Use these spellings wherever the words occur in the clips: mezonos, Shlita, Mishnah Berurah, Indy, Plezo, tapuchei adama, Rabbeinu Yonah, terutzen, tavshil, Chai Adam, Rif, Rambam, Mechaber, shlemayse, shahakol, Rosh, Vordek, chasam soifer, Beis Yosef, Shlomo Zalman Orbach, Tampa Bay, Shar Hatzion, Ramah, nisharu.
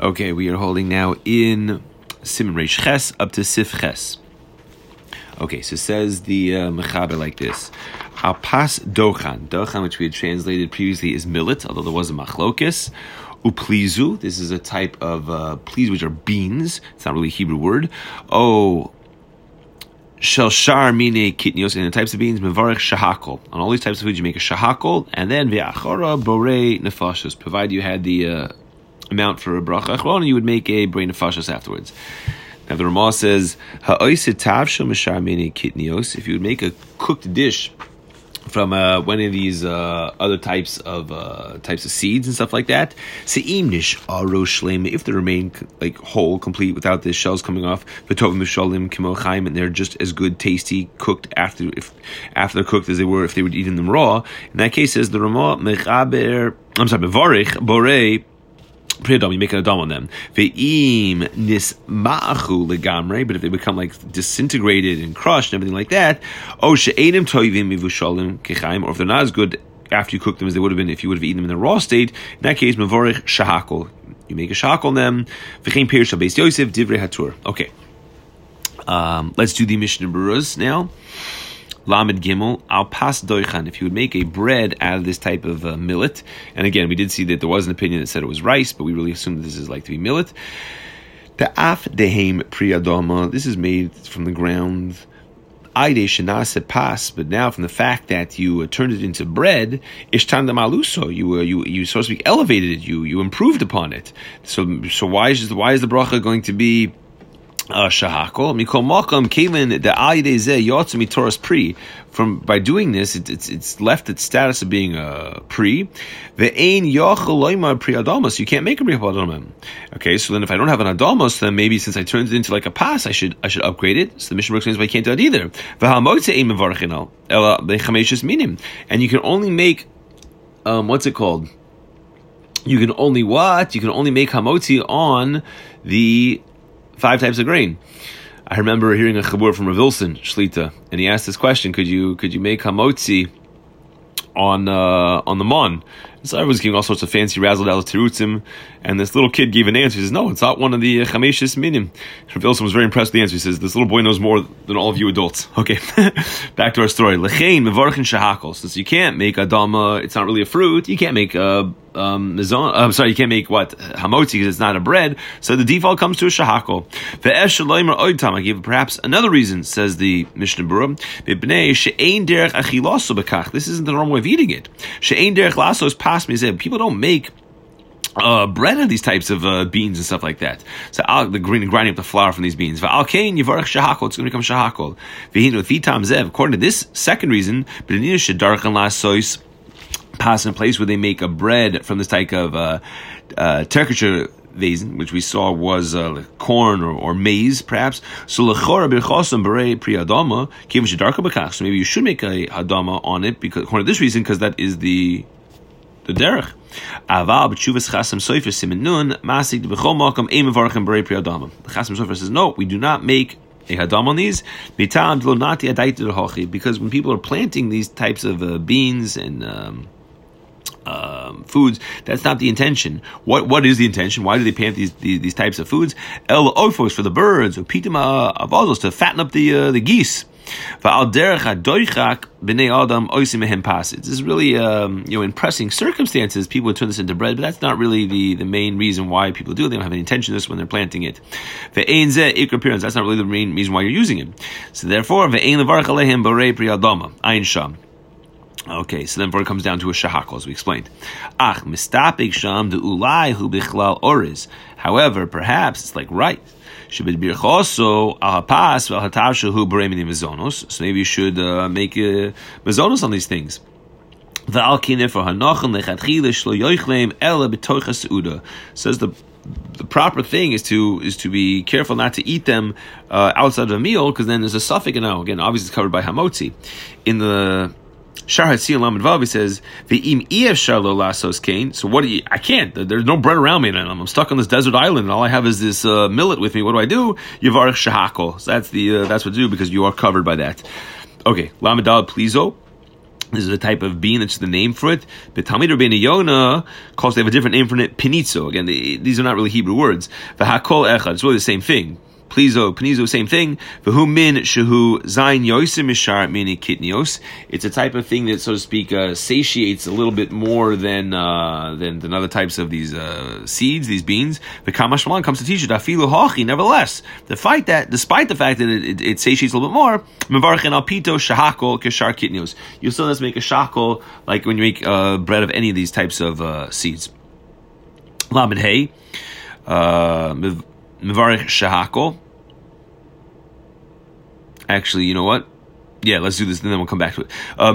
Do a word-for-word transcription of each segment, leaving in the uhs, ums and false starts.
Okay, we are holding now in Siman Reish Ches up to Sif Ches. Okay, so says the uh, Mechaber like this. Hapas Dochan, Dochan, which we had translated previously, is millet, although there was a machlokis. Uplizu, this is a type of uh, please, which are beans. It's not really a Hebrew word. Oh, Shelshar mine kitnios, and the types of beans, mevarech shahakol. On all these types of food, you make a shahakol, and then ve'achora borei nefashos. Provided you had the uh, amount for a bracha achron, you would make a borei nefashos afterwards. Now the Ramah says, ha'oiset tavshil mishar mine kitnios. If you would make a cooked dish from uh, one of these uh, other types of uh, types of seeds and stuff like that, se'im nisharu shleim, if they remain like whole, complete, without the shells coming off, v'tovim mishalim kimo chaim, and they're just as good, tasty, cooked after if after they're cooked as they were if they would eat them raw. In that case, says the Ramah, mechaber, I'm sorry, mevarich borei. Pri Adama, you make an adama on them. Ve'im nisma'achu legamre, but if they become like disintegrated and crushed and everything like that, o she'enim toivim mivushalim kechaim, or if they're not as good after you cook them as they would have been if you would have eaten them in their raw state, in that case, mevorich shahakol, you make a shahakol on them. V'chein perish al Beis Yosef divrei hatur. Okay, um, let's do the Mishnah Berurah now. Lamed Gimel, al pas doichan. If you would make a bread out of this type of uh, millet, and again, we did see that there was an opinion that said it was rice, but we really assume that this is like to be millet. The af dehem pri adama. This is made from the ground. Aide shenase pas. But now, from the fact that you uh, turned it into bread, ishtan damaluso. You uh, you you so to speak elevated it. You you improved upon it. So so why is why is the bracha going to be Uh, from by doing this, it, it's it's left its status of being a pri. The ein yochel pri adamos. You can't make a pri adamos. Okay, so then if I don't have an adamos, then maybe since I turned it into like a pas, I should I should upgrade it. So the Mishnah Berurah explains why I can't do it either. The Hamotzi ein mevarchinal ela chameshes minim, and you can only make um what's it called? You can only what? You can only make hamotzi on the five types of grain. I remember hearing a chabur from Ravilsen, Shlita, and he asked this question, could you could you make hamotzi on uh, on the mon? And so I was giving all sorts of fancy razzle-dazzle terutzen, and this little kid gave an answer. He says, no, it's not one of the uh, chameshes minim. Ravilsen was very impressed with the answer. He says, this little boy knows more than all of you adults. Okay, back to our story. Lechein mevarchin shahakol. Since you can't make adama, it's not really a fruit, you can't make a uh, Um, I'm sorry, you can't make what? Hamotzi, because it's not a bread. So the default comes to a shahakol. I give perhaps another reason, says the Mishnah Berurah. This isn't the normal way of eating it. People don't make Uh, bread of these types of uh, beans and stuff like that. So I'll, the green grinding up the flour from these beans. V'alkein yivarech shahakol. It's going to become shahakol. V'hinu thitam zev. According to this second reason, b'nina shedarchan lasois pass in a place where they make a bread from this type of uh, uh, terkusha vazen, which we saw was uh, like corn or, or maize, perhaps. So lechora b'chosam b'rei pri adama kivim shedarka b'kach. So maybe you should make a adama on it, because according to this reason, because that is the the derech. Aval b'tshuvas chasam soifer simen nun masik b'chol malkam ein mevarchem b'rei pri adama. The chasam soifer says no, we do not make a hadam on these, because when people are planting these types of uh, beans and um, Um, foods, that's not the intention. What what is the intention? Why do they plant these these, these types of foods? El ofos, for the birds, or pitama avazos, to fatten up the uh, the geese. This is really um, you know in pressing circumstances people would turn this into bread, but that's not really the, the main reason why people do it. They don't have any intention of this when they're planting it. That's not really the main reason why you're using it. So therefore, ayin sham. Okay, so then it comes down to a shahakol, as we explained. Ach, mistapik sham de ulai hu bichlal oriz. However, perhaps it's like right. Shibid bir choso al hapas vel hatavshil hu beremini mezonos. So maybe you should uh, make uh, mezonos on these things. V'alkineh for hanochem lechatchila shlo yoichlem ela b'toichas uda. Says the the proper thing is to is to be careful not to eat them uh, outside of a meal, because then there's a suffix, and now again, obviously it's covered by hamotzi in the Shar Hatzion Lamed Vav, he says, "Ve'im ievshar lo lasos kain." So what do you? I can't. There's no bread around me, and I'm stuck on this desert island, and all I have is this uh, millet with me. What do I do? Yivarech shahakol. So that's the uh, that's what to do, because you are covered by that. Okay, Lamed Dal Plezo. This is a type of bean, that's the name for it. But Talmid Rabbeinu Yonah calls, they have a different name for it, Pinitzo. Again, they, these are not really Hebrew words. V'hakol echad, it's really the same thing. Plezo, Pinitzo, same thing. V'hu min shehu zayin yosim mishar mini kitnios. It's a type of thing that, so to speak, uh, satiates a little bit more than uh, than, than other types of these uh, seeds, these beans. V'kamash malan comes to teach you, afilu hochi, nevertheless, the fight that, despite the fact that it, it, it satiates a little bit more, mevarchen alpito shahakol keshar kitnios. You'll still have to make a shakol, like when you make uh, bread of any of these types of uh, seeds. Lamed hay, mevarchen shahakol. Actually, you know what? Yeah, let's do this, and then we'll come back to it. Mevarach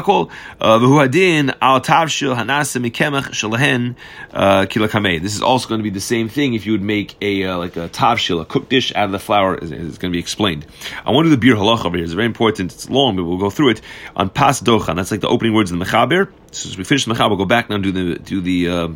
shahakol v'huadin al tavshil hanasa mikemach shalehen kilakamei. This is also going to be the same thing if you would make a uh, like a tavshil, a cooked dish out of the flour. It's going to be explained. I want to do the bir halacha over here. It's very important. It's long, but we'll go through it on Hapas Dochan. That's like the opening words in the Mechaber. So as we finish the Mechaber, we'll go back now and do the do the. Uh,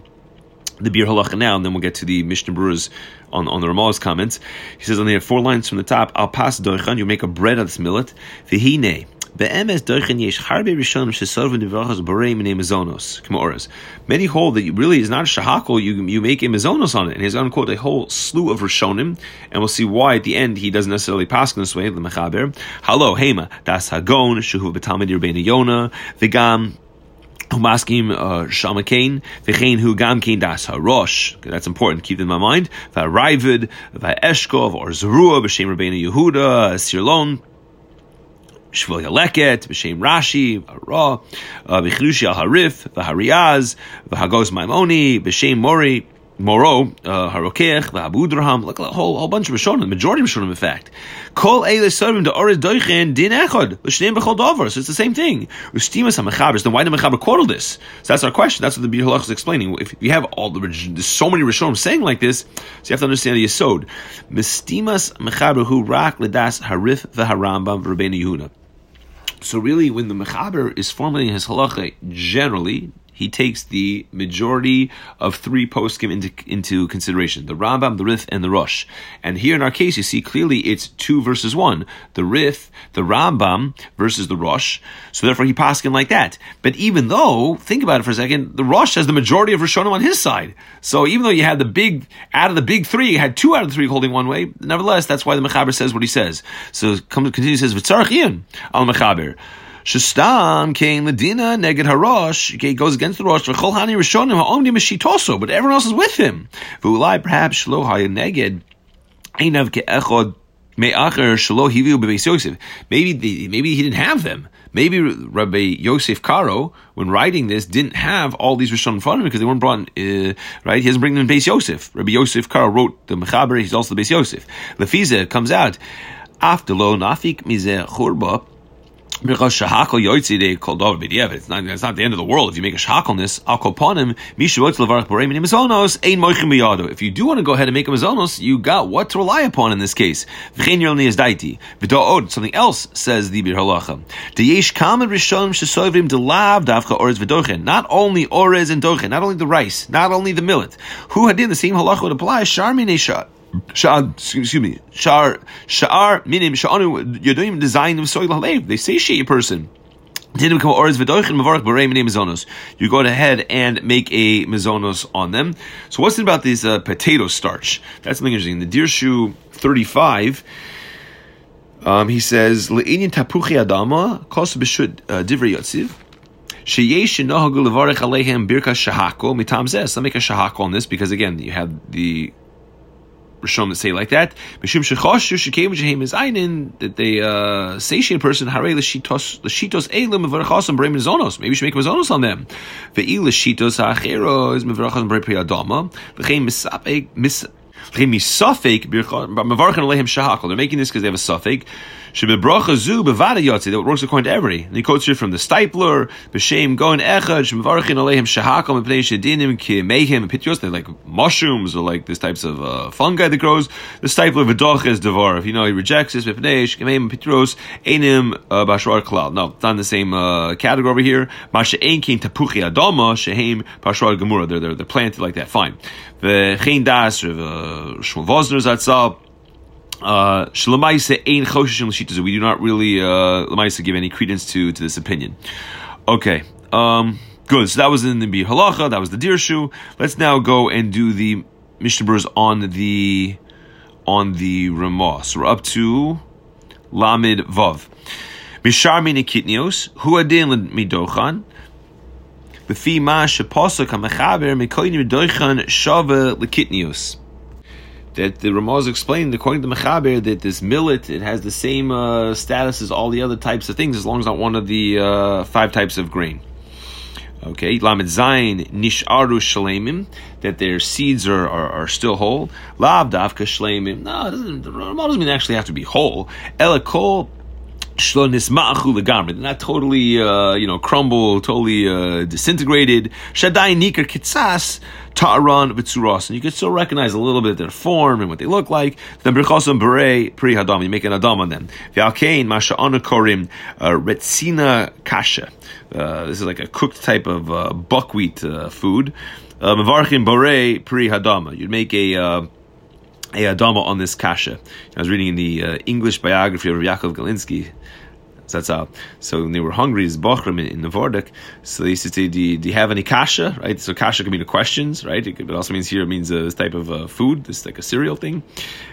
the bir halacha now, and then we'll get to the Mishnah Berurah's on, on the Ramah's comments. He says on the four lines from the top, Al pas doichan, you make a bread out of this millet, v'hinei, be'emes doichan yesh harbe rishonim shesorvu nivrachos borei minei mezonos, k'ma'oras. Many hold that really is not shahakol, you you make a mezonos on it, and he's unquote a whole slew of rishonim, and we'll see why at the end he doesn't necessarily pass in this way, the Mechaber. Halo, hema, das hagon, shehu b'talmid Rabbeinu Yonah, v'gam, Umaskim Shamakain, Vichain Hu Gamkain Das Rosh. That's important, keep it in my mind. Varavid, Vaeshkov, or Zerua, B'Shem Rabbeinu Yehuda, Sirlon, Shvil Yaleket, B'Shem Rashi, Ra, Bichlushi Harif, Vahariaz, Vahagos Maimoni, B'Shem Mori, Moro, Harokech, Vahabudraham, like a whole whole bunch of Rishonim, the majority of Rishonim, in fact. Kol eile servim to Oriz Doichen din echad, l'shneim b'chol dover. So it's the same thing. Ustimas ha-mechabers. Then why did Mechaber quote this? So that's our question. That's what the bir halacha is explaining. If you have all the, there's so many Rishonim saying like this, so you have to understand the yesod. Mistimas Mechaber hu rak ledas harif v'harambam v'Rabbeinu Yehuda. So really, when the Mechaber is formulating his halacha, generally, he takes the majority of three poskim into, into consideration, the Rambam, the Rif, and the Rosh. And here in our case, you see clearly it's two versus one, the Rif, the Rambam versus the Rosh. So therefore he poskim like that. But even though, think about it for a second, the Rosh has the majority of Rishonim on his side. So even though you had the big, out of the big three, you had two out of the three holding one way, nevertheless, that's why the Mechaber says what he says. So continue, says, V'tzarach iyan al Mechaber. Shestam came Medina neged Harosh. Okay, he goes against the Rosh. V'chol hani Rishonim ha'omdim mishitoso, but everyone else is with him. V'ulai perhaps shlo haya neged einav ke'echod me'acher shlo hivu b'Beis Yosef. Maybe the, maybe he didn't have them. Maybe Rabbi Yosef Karo, when writing this, didn't have all these Rishonim in front of him because they weren't brought in, uh, right? He doesn't bring them in Beis Yosef. Rabbi Yosef Karo wrote the Mechaber. He's also the Beis Yosef. Lefiza comes out after lo nafik mizeh churba. It's not, it's not the end of the world if you make a shahak on this. If you do want to go ahead and make a mezonos, you got what to rely upon in this case. Something else says the bir halacha. Not only orez and dochen, not only the rice, not only the millet. Who had done the same halacha would apply. Sha'ar, excuse me, sha'ar, sha'ar minim, sha'anu yodoim design of soil halev. They satiate a person. You go ahead and make a mezonos on them. So what's it about these uh, potato starch? That's something interesting. The Dirshu thirty-five, um, he says, Le'inyin tapuchei adama, kos b'shud divrei yotziv. Some make a shahako on this because, again, you have the Rishonim that say like that, that they uh, satiate a person. Maybe you should make mezonos on them. They're making this because they have a suffik. That works according to every. And he quotes here from the Stipler, B'Shem Goin Echad, they're like mushrooms or like this types of uh, fungi that grows. The Stipler V'doch is Devar. If you know, he rejects this, Enim. No, it's not in the same uh, category over here. They're, they're, they're planted like that. Fine. V'chein das, uh, Shmuel Vosner zatzal, uh, shlemayse ein choshishim l'shita. We do not really uh, give any credence to to this opinion. Okay, um, good. So that was in the bir halacha. That was the Dirshu. Let's now go and do the Mishnah Berurah on the on the Ramah. So we're up to Lamed Vav. Mishar mina kitnios huadin midochan. The fee ma sheposa kamechaber mekoyin midochan shava lekitnios. That the Ramaz explained, according to Mechaber, that this millet, it has the same uh, status as all the other types of things, as long as not one of the uh, five types of grain. Okay, Lamed Zayin, nisharu shleimim, that their seeds are, are, are still whole. Lav davka shleimim, no, it doesn't, the Ramaz doesn't actually have to be whole. Elakol shlo nisma'achu legamri, they're not totally, uh, you know, crumble, totally uh, disintegrated. Shadai nikar kitsas, Ta'aran v'tzuros, and you can still recognize a little bit of their form and what they look like. Then brichosam berei pri Adama, you make an adama on them. V'alkein masha anakorim retzina kasha. This is like a cooked type of uh, buckwheat uh, food. Mevarchim berei pri Adama. You'd make a uh, a adama on this kasha. I was reading in the uh, English biography of Yaakov Galinsky. That's out. So when they were hungry, as Bochrim in the Vordek, so they used to say, do you, do you have any kasha? Right? So kasha can mean the questions, right? It, could, it also means here, it means uh, this type of uh, food, this like a cereal thing.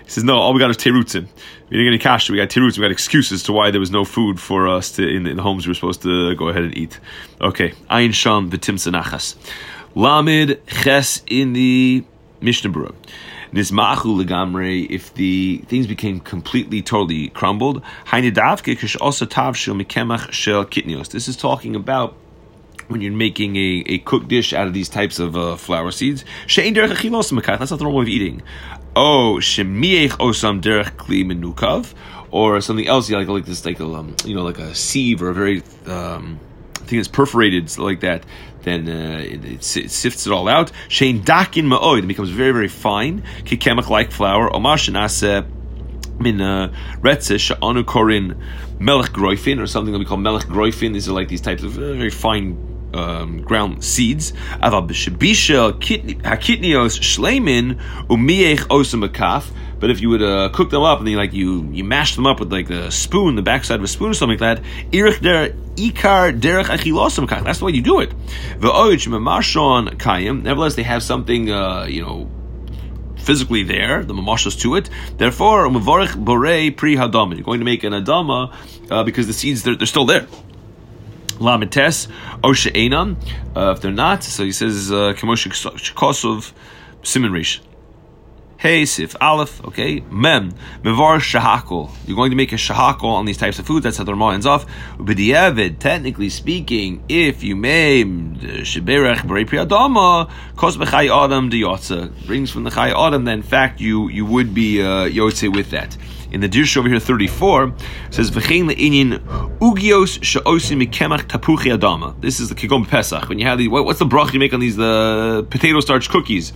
He says, no, all we got is terutzen. We didn't get any kasha, we got terutzen, we got excuses to why there was no food for us to, in, in the homes we were supposed to go ahead and eat. Okay. Ayin sham v'timsanachas. Lamed ches in the Mishnah Berurah. Nismachu legamre, if the things became completely, totally crumbled. Hainidavke kish also tavshil mikemach shel kitnios. This is talking about when you're making a, a cooked dish out of these types of uh, flour seeds. Shein derech achilos makach. That's not the normal way of eating. Oh, shemiech osam derech kli menukav, or something else. You know, like like this, like a um, you know, like a sieve or a very um, thing that's perforated so like that. Then uh, it, it, it sifts it all out. Shein dakin ma'oid, it becomes very, very fine. Kikemach like flour. Omashinase min retze she'anu korin melech groifin, or something that we call melech groifin. These are like these types of very fine um, ground seeds. Aval b'shebishel hakitnios shleimin umiech osam akaf. But if you would uh, cook them up and then like you you mash them up with like a spoon, the backside of a spoon or something like that, irich der ikar derech achilosam kach. That's the way you do it. Ve'oich mamashon kayim. Nevertheless, they have something uh, you know physically there, the mamashos to it. Therefore, umavorich borei pri hadama. You're going to make an adama uh, because the seeds they're, they're still there. Lamites oshe enam. If they're not, so he says kemosh shekosov simin reish. Hey, Sif Aleph, okay, Mem, Mevar Shahakol. You're going to make a Shahakol on these types of foods. That's how the Ramah ends off. B'diavad, technically speaking, if you may, Sheberach B'rei Pri Adama, Kos B'chai Adam D'yotze, brings from the Chai Adam, then in fact, you you would be uh, Yotze with that. In the Dirshu over here, thirty-four, says, V'chein le'inin ugios she'osim mikemach tapuchei adama. This is the Kigom Pesach. When you have the, what, what's the brach you make on these, the potato starch cookies?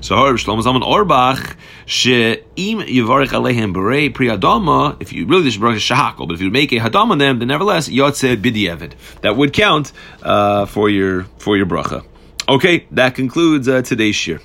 So, Harb Shlomo Zalman Orbach, she'im yivarech aleihem b'rei pri adama, if you really, this brach is shahakol, but if you make a hadama on them, then nevertheless, yotze b'diavad. That would count uh, for your for your bracha. Okay, that concludes uh, today's shir.